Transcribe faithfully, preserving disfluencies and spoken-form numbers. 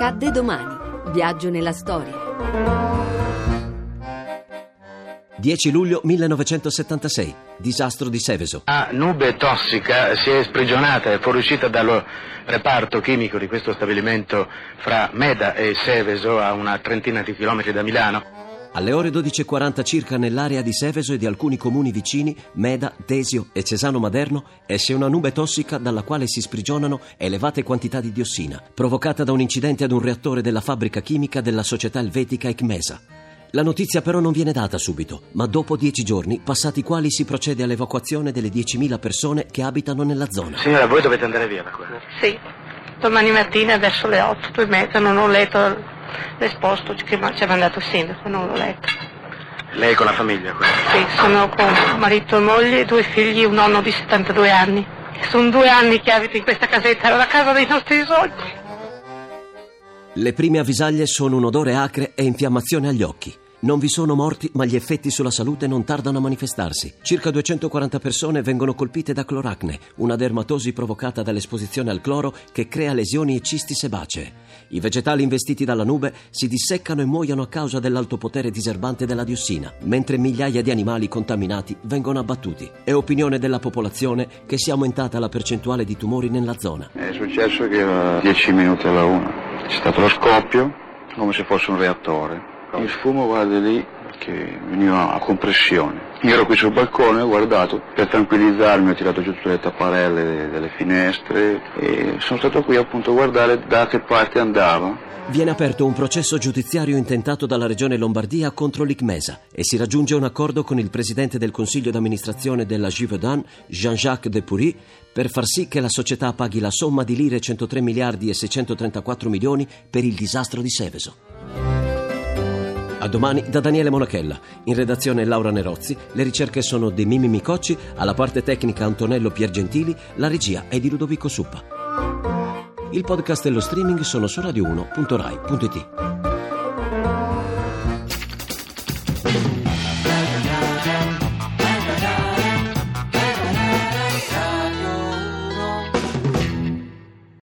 Accadde domani. Viaggio nella storia. dieci luglio millenovecentosettantasei. Disastro di Seveso. La nube tossica si è sprigionata e fuoriuscita dal reparto chimico di questo stabilimento fra Meda e Seveso, a una trentina di chilometri da Milano. Alle ore dodici e quaranta circa, nell'area di Seveso e di alcuni comuni vicini, Meda, Desio e Cesano Maderno, esce una nube tossica dalla quale si sprigionano elevate quantità di diossina, provocata da un incidente ad un reattore della fabbrica chimica della società elvetica ICMESA. La notizia però non viene data subito, ma dopo dieci giorni, passati i quali si procede all'evacuazione delle diecimila persone che abitano nella zona. Signora, voi dovete andare via da qua? Sì, domani mattina verso le otto e mezza, non ho letto l'esposto che ci ha mandato il sindaco, non l'ho letto. Lei con la famiglia? Quella. Sì, sono con marito e moglie, due figli, un nonno di settantadue anni. Sono due anni che abito in questa casetta, era la casa dei nostri sogni. Le prime avvisaglie sono un odore acre e infiammazione agli occhi. Non vi sono morti, ma gli effetti sulla salute non tardano a manifestarsi. Circa duecentoquaranta persone vengono colpite da cloracne, una dermatosi provocata dall'esposizione al cloro che crea lesioni e cisti sebacee. I vegetali investiti dalla nube si disseccano e muoiono a causa dell'alto potere diserbante della diossina, mentre migliaia di animali contaminati vengono abbattuti. È opinione della popolazione che sia aumentata la percentuale di tumori nella zona. È successo che a dieci minuti alla una c'è stato lo scoppio, come se fosse un reattore. Il fumo, guarda lì, che veniva a compressione. Io ero qui sul balcone, ho guardato, per tranquillizzarmi ho tirato giù tutte le tapparelle delle finestre e sono stato qui appunto a guardare da che parte andava. Viene aperto un processo giudiziario intentato dalla regione Lombardia contro l'ICMESA e si raggiunge un accordo con il presidente del consiglio d'amministrazione della Givaudan, Jean-Jacques Depuri, per far sì che la società paghi la somma di lire centotré miliardi e seicentotrentaquattro milioni per il disastro di Seveso. A domani da Daniele Monachella, in redazione Laura Nerozzi, le ricerche sono di Mimimi Micocci, alla parte tecnica Antonello Piergentili, la regia è di Ludovico Suppa. Il podcast e lo streaming sono su radio uno punto rai punto it.